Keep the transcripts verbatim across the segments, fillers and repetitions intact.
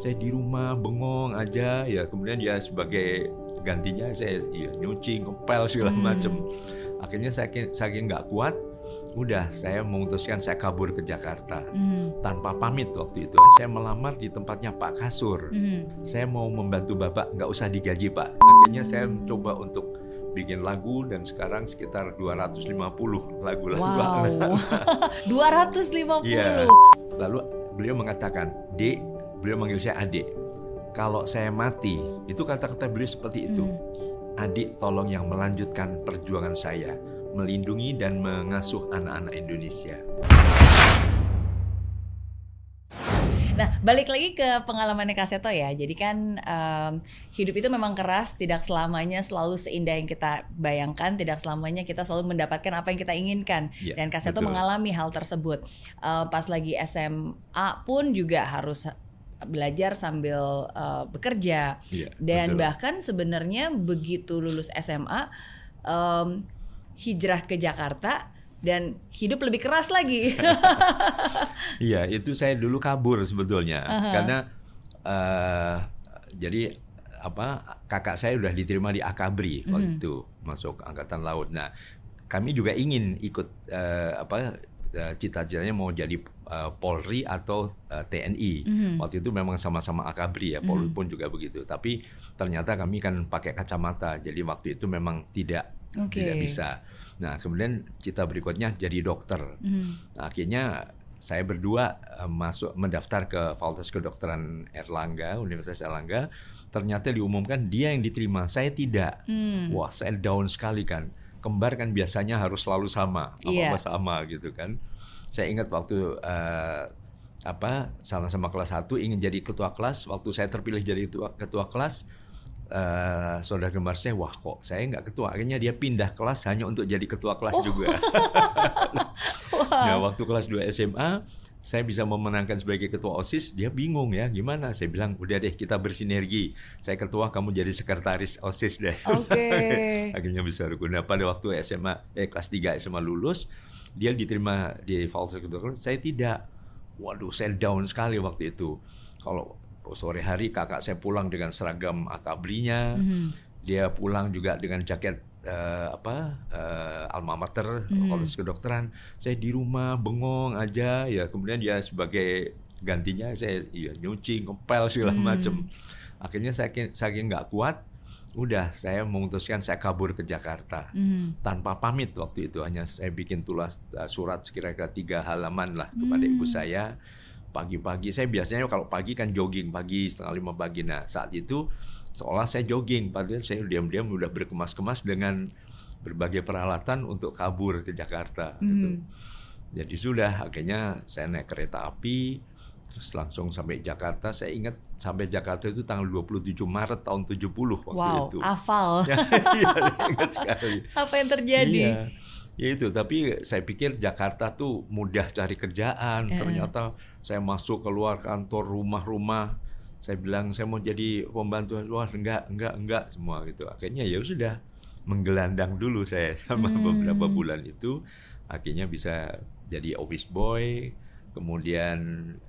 Saya di rumah bengong aja ya, kemudian ya sebagai gantinya saya ya, nyuci, ngepel segala macam. Hmm. Akhirnya saking saking nggak kuat, udah saya memutuskan saya kabur ke Jakarta hmm. tanpa pamit waktu itu. Saya melamar di tempatnya Pak Kasur. Hmm. Saya mau membantu bapak, nggak usah digaji pak. Akhirnya saya coba untuk bikin lagu dan sekarang sekitar dua ratus lima puluh lagu-lagu. Wow. dua ratus lima puluh. Yeah. Lalu beliau mengatakan, "Dek," beliau manggil saya adik. "Kalau saya mati," itu kata-kata beliau seperti itu. Hmm. "Adik tolong yang melanjutkan perjuangan saya, melindungi dan mengasuh anak-anak Indonesia." Nah, balik lagi ke pengalamannya Kak Seto ya. Jadi kan um, hidup itu memang keras, tidak selamanya selalu seindah yang kita bayangkan, tidak selamanya kita selalu mendapatkan apa yang kita inginkan. Ya, dan Kak Seto betul. mengalami hal tersebut. Uh, pas lagi S M A pun juga harus belajar sambil uh, bekerja. Ya, dan betul. bahkan sebenarnya begitu lulus S M A, um, hijrah ke Jakarta. Dan hidup lebih keras lagi. Iya, itu saya dulu kabur sebetulnya, uh-huh. karena uh, jadi apa kakak saya udah diterima di Akabri waktu mm. itu masuk angkatan laut. Nah, kami juga ingin ikut uh, apa uh, cita-citanya mau jadi uh, Polri atau uh, T N I. Mm. Waktu itu memang sama-sama Akabri ya, Polri mm. pun juga begitu. Tapi ternyata kami kan pakai kacamata, jadi waktu itu memang tidak okay. tidak bisa. Nah, kemudian cita berikutnya jadi dokter. Mm. Nah, akhirnya saya berdua uh, masuk mendaftar ke Fakultas Kedokteran Airlangga, Universitas Airlangga. Ternyata diumumkan dia yang diterima, saya tidak. Mm. Wah, saya down sekali kan. Kembar kan biasanya harus selalu sama, apa-apa yeah. sama gitu kan. Saya ingat waktu uh, apa sama-sama kelas satu ingin jadi ketua kelas, waktu saya terpilih jadi ketua, ketua kelas, Uh, saudara kembar saya, wah kok saya nggak ketua, akhirnya dia pindah kelas hanya untuk jadi ketua kelas oh. juga. Wow. Nah, waktu kelas dua S M A saya bisa memenangkan sebagai ketua OSIS, dia bingung ya gimana. Saya bilang udah deh kita bersinergi, saya ketua kamu jadi sekretaris OSIS deh. Okay. Akhirnya bisa rukun. Nah, pada waktu S M A eh kelas tiga S M A lulus, dia diterima di Fakultas Kedokteran, saya tidak. Waduh, saya down sekali waktu itu. Kalau sore hari kakak saya pulang dengan seragam Akabrinya, mm-hmm. dia pulang juga dengan jaket uh, apa uh, alma mater mm-hmm. Fakultas Kedokteran. Saya di rumah bengong aja ya, kemudian dia sebagai gantinya saya ya, nyuci, ngepel segala mm-hmm. macam. Akhirnya saking saking nggak kuat, udah saya memutuskan saya kabur ke Jakarta mm-hmm. tanpa pamit waktu itu. Hanya saya bikin tulis uh, surat sekira-kira tiga halaman lah kepada mm-hmm. ibu saya. Pagi-pagi, saya biasanya kalau pagi kan jogging pagi, setengah lima pagi. Nah, saat itu seolah saya jogging, padahal saya diam-diam udah berkemas-kemas dengan berbagai peralatan untuk kabur ke Jakarta. Mm. Gitu. Jadi sudah, akhirnya saya naik kereta api, terus langsung sampai Jakarta. Saya ingat sampai Jakarta itu tanggal dua puluh tujuh Maret tahun tujuh puluh waktu wow, itu. Wow, hafal. Ya, ya, ingat sekali. Apa yang terjadi? Iya. Ya itu, tapi saya pikir Jakarta tuh mudah cari kerjaan. Eh. Ternyata saya masuk keluar kantor, rumah-rumah. Saya bilang saya mau jadi pembantu. Wah, enggak, enggak, enggak semua gitu. Akhirnya ya sudah menggelandang dulu saya sama hmm. beberapa bulan itu. Akhirnya bisa jadi office boy. Kemudian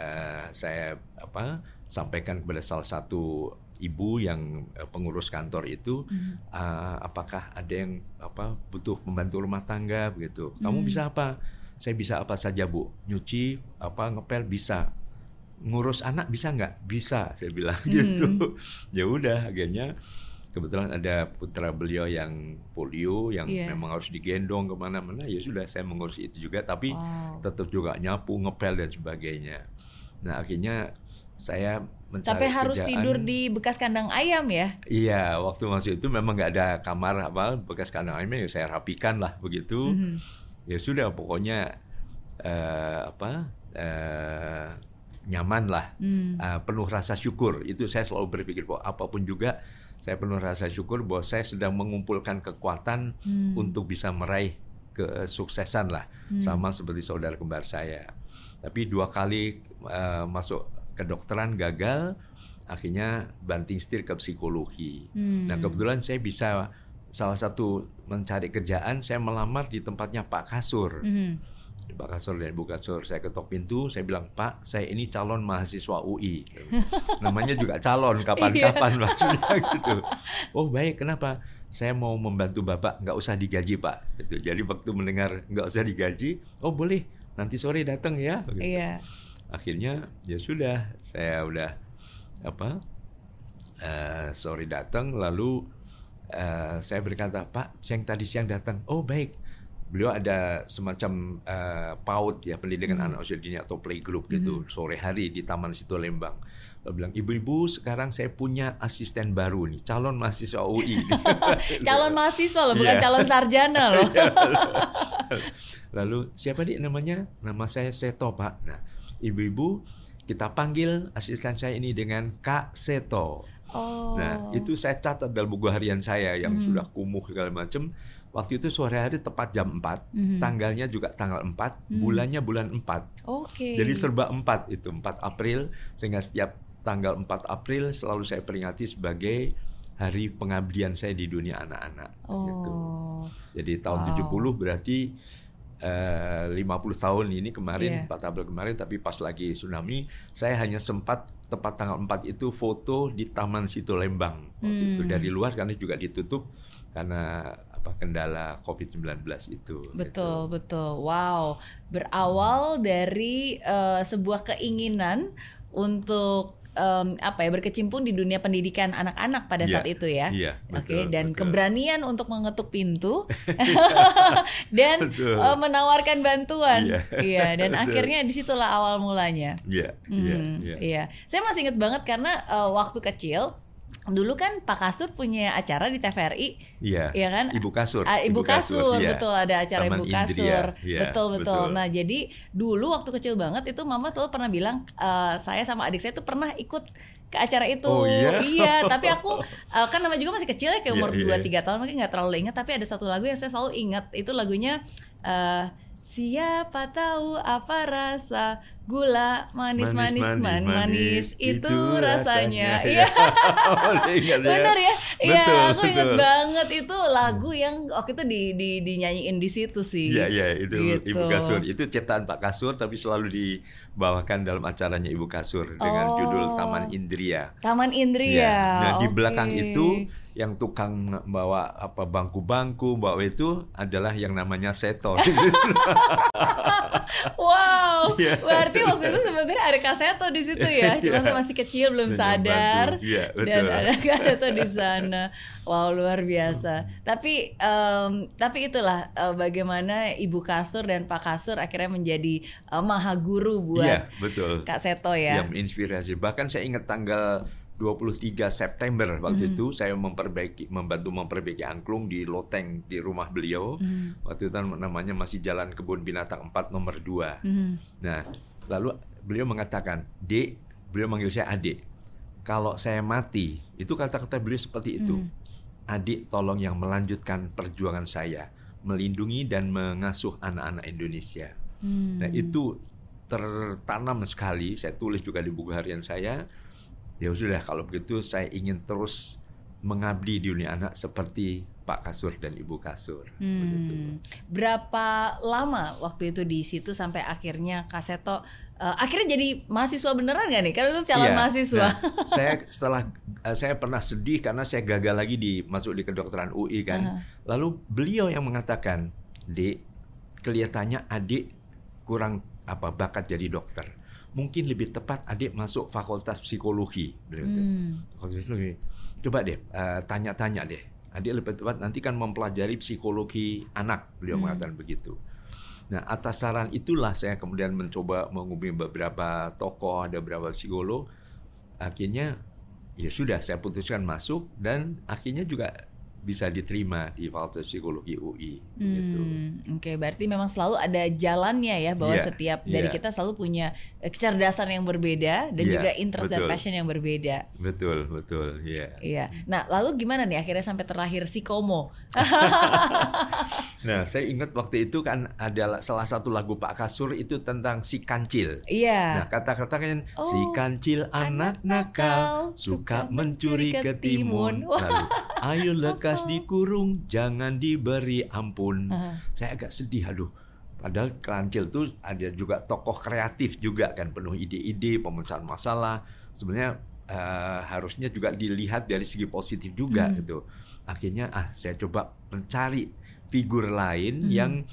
uh, saya apa sampaikan kepada salah satu ibu yang pengurus kantor itu, hmm. uh, apakah ada yang apa butuh pembantu rumah tangga begitu? Kamu hmm. bisa apa? Saya bisa apa saja bu, nyuci, apa ngepel bisa, ngurus anak bisa nggak? Bisa, saya bilang hmm. gitu. Ya udah, akhirnya kebetulan ada putra beliau yang polio, yang yeah. memang harus digendong kemana-mana. Ya sudah, saya mengurus itu juga, tapi wow. tetap juga nyapu, ngepel dan sebagainya. Nah akhirnya saya sampai harus kerjaan. Tidur di bekas kandang ayam ya? Iya, waktu masuk itu memang nggak ada kamar apa bekas kandang ayamnya, ya saya rapikan lah begitu. Mm-hmm. Ya sudah, pokoknya uh, apa uh, nyaman lah, mm. uh, penuh rasa syukur. Itu saya selalu berpikir bahwa apapun juga saya penuh rasa syukur bahwa saya sedang mengumpulkan kekuatan mm. untuk bisa meraih kesuksesan lah, mm. sama seperti saudara kembar saya. Tapi dua kali uh, masuk kedokteran gagal, akhirnya banting setir ke psikologi. Hmm. Nah kebetulan saya bisa salah satu mencari kerjaan, saya melamar di tempatnya Pak Kasur. Hmm. Pak Kasur dan Ibu Kasur, saya ketok pintu, saya bilang, Pak, saya ini calon mahasiswa U I. Namanya juga calon, kapan-kapan maksudnya gitu. Oh baik, kenapa? Saya mau membantu Bapak, nggak usah digaji Pak. Gitu. Jadi waktu mendengar nggak usah digaji, oh boleh, nanti sore datang ya. Gitu. Iya. Akhirnya ya sudah, saya udah apa uh, sore datang, lalu uh, saya berkata, Pak, yang tadi siang datang, oh baik. Beliau ada semacam uh, PAUD ya, pendidikan hmm. anak usia dini atau playgroup gitu, hmm. sore hari di Taman Situ Lembang. Dia bilang, ibu-ibu sekarang saya punya asisten baru nih, calon mahasiswa U I. Calon mahasiswa loh, bukan yeah. calon sarjana loh. Lalu siapa nih namanya? Nama saya Seto Pak. Nah, ibu-ibu kita panggil asisten saya ini dengan Kak Seto. Oh. Nah, itu saya catat dalam buku harian saya yang hmm. sudah kumuh segala macam. Waktu itu sore hari tepat jam empat, mm-hmm. tanggalnya juga tanggal empat, mm. bulannya bulan empat. Okay. Jadi serba empat itu, empat April, sehingga setiap tanggal empat April selalu saya peringati sebagai hari pengabdian saya di dunia anak-anak. Oh. Gitu. Jadi tahun wow. tujuh puluh berarti uh, lima puluh tahun ini kemarin, yeah. empat April kemarin, tapi pas lagi tsunami, saya hanya sempat tepat tanggal empat itu foto di Taman Situ Lembang. Mm. Itu dari luar karena juga ditutup karena apa kendala covid sembilan belas itu. Betul, gitu. Betul. Wow, berawal hmm. dari uh, sebuah keinginan untuk um, apa ya, berkecimpung di dunia pendidikan anak-anak pada yeah. saat itu ya. Yeah, Oke, okay, dan betul. Keberanian untuk mengetuk pintu dan uh, menawarkan bantuan. Iya, yeah. yeah, dan akhirnya disitulah awal mulanya. Iya. Yeah, hmm, yeah, yeah. yeah. Saya masih ingat banget karena uh, waktu kecil dulu kan Pak Kasur punya acara di T V R I, iya ya kan? Ibu Kasur, A, Ibu, Ibu Kasur, Kasur iya. betul ada acara Taman Ibu Kasur, iya, betul, betul betul. Nah jadi dulu waktu kecil banget itu Mama selalu pernah bilang uh, saya sama adik saya tuh pernah ikut ke acara itu, oh, iya? iya. Tapi aku uh, kan namanya juga masih kecil ya, kayak umur dua tiga tahun mungkin nggak terlalu ingat. Tapi ada satu lagu yang saya selalu ingat, itu lagunya. Uh, Siapa tahu apa rasa gula manis manis manis, manis, manis, manis itu, itu rasanya. Iya. Benar ya? Iya, aku ingat betul. Banget itu lagu yang waktu itu di, di dinyanyiin di situ sih. Iya, iya, itu gitu. Ibu Kasur. Itu ciptaan Pak Kasur tapi selalu dibawakan dalam acaranya Ibu Kasur dengan oh. judul Taman Indria. Taman Indria. Ya. Nah, okay. Di belakang itu yang tukang bawa apa bangku-bangku bawa itu adalah yang namanya Seto. Wow, yeah. Berarti waktu itu sebenarnya ada Kak Seto di situ ya, cuma yeah. masih kecil belum sadar yeah, dan ada Kak Seto di sana. Wow, luar biasa. Hmm. Tapi um, tapi itulah uh, bagaimana Ibu Kasur dan Pak Kasur akhirnya menjadi uh, maha guru buat yeah, betul. Kak Seto ya. Yang menginspirasi. Bahkan saya ingat tanggal dua puluh tiga September waktu mm. itu saya memperbaiki membantu memperbaiki angklung di loteng di rumah beliau. Mm. Waktu itu namanya masih Jalan Kebun Binatang empat nomor dua. Mm. Nah, lalu beliau mengatakan, "Dek," beliau manggil saya Adik. "Kalau saya mati," itu kata-kata beliau seperti itu. Mm. "Adik tolong yang melanjutkan perjuangan saya, melindungi dan mengasuh anak-anak Indonesia." Mm. Nah, itu tertanam sekali, saya tulis juga di buku harian saya. Ya sudah, kalau begitu saya ingin terus mengabdi di dunia anak seperti Pak Kasur dan Ibu Kasur. Hmm. Berapa lama waktu itu di situ sampai akhirnya Kak Seto uh, akhirnya jadi mahasiswa beneran nggak nih? Karena itu calon ya, mahasiswa. Nah, saya setelah uh, saya pernah sedih karena saya gagal lagi di masuk di kedokteran U I kan. Uh-huh. Lalu beliau yang mengatakan, "Dek, kelihatannya Adik kurang apa bakat jadi dokter. Mungkin lebih tepat Adik masuk Fakultas Psikologi." hmm. Coba deh, uh, tanya-tanya deh. Adik lebih tepat nanti kan mempelajari psikologi anak. Beliau hmm. mengatakan begitu. Nah, atas saran itulah saya kemudian mencoba menghubungi beberapa tokoh, ada beberapa psikolog. Akhirnya ya sudah, saya putuskan masuk dan akhirnya juga bisa diterima di Fakultas Psikologi U I. Hmm, gitu. Oke, okay, berarti memang selalu ada jalannya ya, bahwa yeah, setiap yeah. dari kita selalu punya kecerdasan yang berbeda dan yeah, juga interest betul. Dan passion yang berbeda. Betul, betul. Iya. Yeah. Iya. Yeah. Nah, lalu gimana nih akhirnya sampai terlahir Si Komo? Nah, saya ingat waktu itu kan ada salah satu lagu Pak Kasur itu tentang Si Kancil. Iya. Yeah. Nah, kata-kata kan oh, Si Kancil anak nakal, suka mencuri ke timun. Lalu ayo lekas dikurung, jangan diberi ampun. Uh-huh. Saya agak sedih, aduh, Padahal Kancil itu ada juga tokoh kreatif juga kan, penuh ide-ide, pemecahan masalah. Sebenarnya uh, harusnya juga dilihat dari segi positif juga mm. gitu. Akhirnya ah saya coba mencari figur lain mm. yang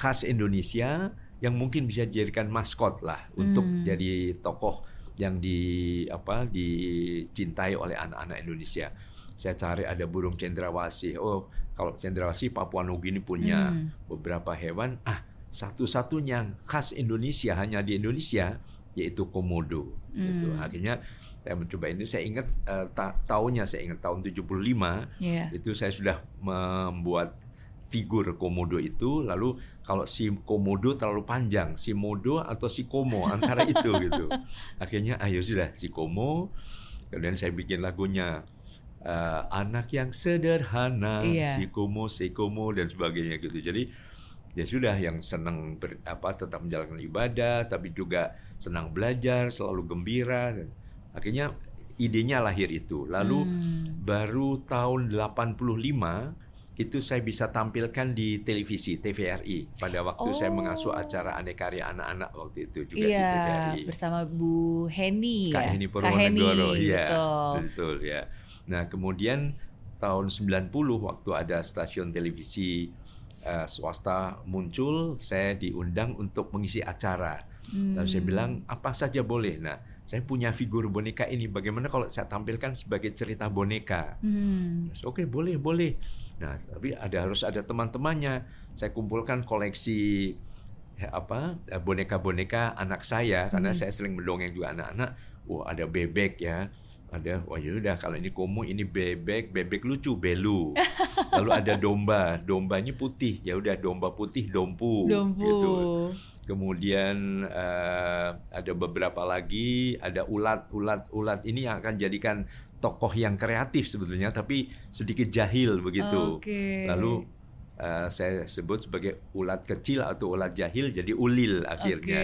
khas Indonesia yang mungkin bisa dijadikan maskot lah mm. untuk jadi tokoh yang di apa dicintai oleh anak-anak Indonesia. Saya cari ada burung cendrawasih. Oh, kalau cendrawasih Papua Nugini punya hmm. beberapa hewan. Ah, satu-satunya khas Indonesia hanya di Indonesia yaitu komodo. Hmm. Gitu. Akhirnya saya mencoba ini. Saya ingat uh, ta- tahunnya saya ingat tahun tujuh puluh lima yeah. itu saya sudah membuat figur komodo itu. Lalu kalau si komodo terlalu panjang, si modo atau si komo antara itu gitu. Akhirnya ayo sudah si komo. Kemudian saya bikin lagunya. Uh, anak yang sederhana, iya. si komo, si komo dan sebagainya gitu. Jadi ya sudah yang senang ber, apa tetap menjalankan ibadah, tapi juga senang belajar, selalu gembira. Dan akhirnya idenya lahir itu. Lalu hmm. baru tahun delapan puluh lima itu saya bisa tampilkan di televisi T V R I pada waktu oh. saya mengasuh acara Anekarya anak-anak waktu itu juga iya, di T V R I bersama Bu Heni Kak ya. Heni Purwonegoro ya. Betul. Betul ya. Nah, kemudian tahun sembilan puluh waktu ada stasiun televisi uh, swasta muncul, saya diundang untuk mengisi acara. Hmm. Lalu saya bilang, apa saja boleh. Nah, saya punya figur boneka ini, bagaimana kalau saya tampilkan sebagai cerita boneka. Hmm. Oke, okay, boleh, boleh. Nah, tapi ada harus ada teman-temannya. Saya kumpulkan koleksi apa boneka-boneka anak saya, hmm. karena saya sering mendongeng juga anak-anak. Wah, ada bebek ya. Ada, wah yaudah kalau ini komo, ini bebek, bebek lucu, belu. Lalu ada domba, dombanya putih, ya udah domba putih, dompu, dompu. Gitu. Kemudian uh, ada beberapa lagi, ada ulat, ulat, ulat ini yang akan jadikan tokoh yang kreatif sebetulnya, tapi sedikit jahil begitu. Okay. Lalu uh, saya sebut sebagai ulat kecil atau ulat jahil, jadi ulil akhirnya.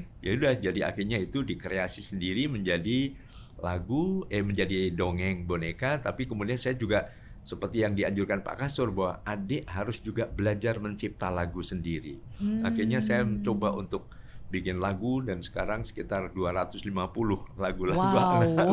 Okay. Ya udah, jadi akhirnya itu dikreasi sendiri menjadi lagu eh menjadi dongeng boneka, tapi kemudian saya juga seperti yang dianjurkan Pak Kasur bahwa adik harus juga belajar mencipta lagu sendiri. Hmm. Akhirnya saya mencoba untuk bikin lagu dan sekarang sekitar dua ratus lima puluh lagu-lagu. Wow.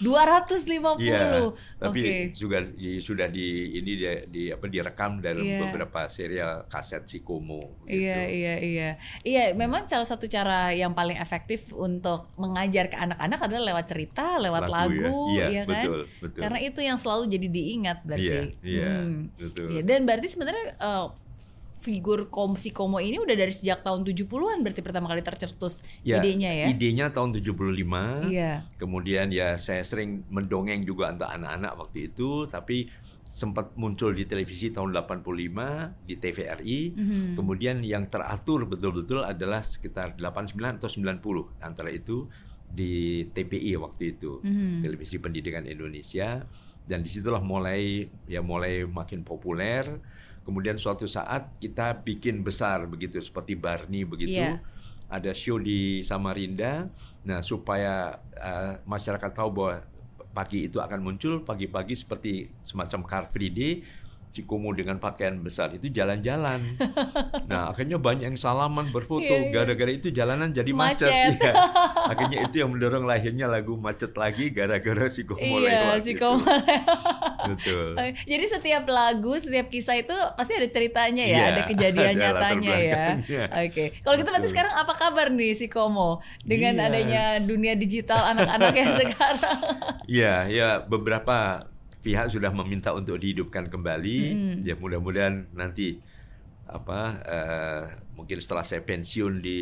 dua ratus lima puluh. Ya, tapi okay. juga di, sudah di ini di, di apa direkam dalam yeah. beberapa serial kaset Si Komo gitu. Iya, iya, iya. Iya, memang salah satu cara yang paling efektif untuk mengajar ke anak-anak adalah lewat cerita, lewat lagu, lagu ya, ya, ya kan? Betul, betul. Karena itu yang selalu jadi diingat berarti. Iya, iya, hmm. betul. Ya, dan berarti sebenarnya uh, figur kom, Si Komo ini udah dari sejak tahun tujuh puluhan berarti pertama kali tercetus ya, idenya ya? Idenya tahun tujuh puluh lima, ya. Kemudian ya saya sering mendongeng juga untuk anak-anak waktu itu, tapi sempat muncul di televisi tahun delapan puluh lima di T V R I, mm-hmm. kemudian yang teratur betul-betul adalah sekitar delapan puluh sembilan atau sembilan puluh antara itu di T P I waktu itu, mm-hmm. Televisi Pendidikan Indonesia, dan disitulah mulai ya mulai makin populer. Kemudian suatu saat kita bikin besar begitu seperti Barney begitu, yeah. ada show di Samarinda. Nah supaya uh, masyarakat tahu bahwa pagi itu akan muncul pagi-pagi seperti semacam Car Free Day, Si Komo dengan pakaian besar itu jalan-jalan. Nah akhirnya banyak yang salaman berfoto, yeah, yeah. gara-gara itu jalanan jadi macet. macet. Ya. Akhirnya itu yang mendorong lahirnya lagu Macet Lagi gara-gara Si Komo yeah, lewat. Iya Si Komo lewat. Betul. Jadi setiap lagu, setiap kisah itu pasti ada ceritanya ya, yeah, ada kejadian ada nyatanya ya. Oke. Okay. Kalau kita berarti sekarang apa kabar nih Si Komo dengan yeah. adanya dunia digital anak-anak yang sekarang? Iya, yeah, ya yeah, beberapa pihak sudah meminta untuk dihidupkan kembali. Mm. Ya mudah-mudahan nanti apa uh, mungkin setelah saya pensiun di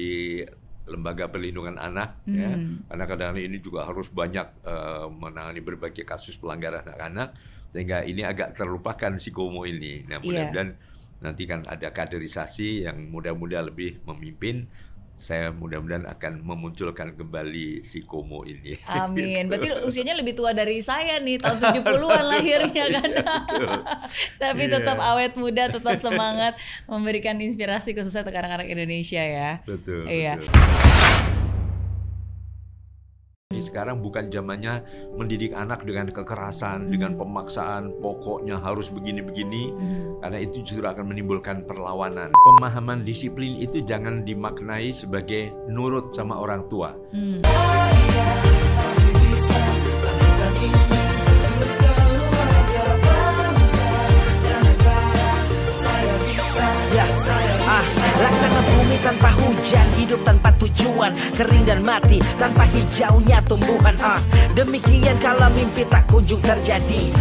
Lembaga Perlindungan Anak, mm. ya, karena kadang-kadang ini juga harus banyak uh, menangani berbagai kasus pelanggaran anak-anak. Sehingga ini agak terlupakan Si Komo ini. Nah mudah-mudahan yeah. nanti kan ada kaderisasi yang mudah-mudahan lebih memimpin. Saya mudah-mudahan akan memunculkan kembali Si Komo ini. Amin. Gitu. Berarti usianya lebih tua dari saya nih, tahun tujuh puluhan lahirnya kan. Iya, tapi iya. tetap awet muda, tetap semangat memberikan inspirasi khususnya untuk anak-anak Indonesia ya. Betul. Iya. Betul. Sekarang bukan zamannya mendidik anak dengan kekerasan, hmm. dengan pemaksaan, pokoknya harus begini-begini, hmm. karena itu justru akan menimbulkan perlawanan. Pemahaman disiplin itu jangan dimaknai sebagai nurut sama orang tua. Hmm. Laksana bumi tanpa hujan, hidup tanpa tujuan, kering dan mati tanpa hijaunya tumbuhan. Ah, demikian kalau mimpi tak kunjung terjadi.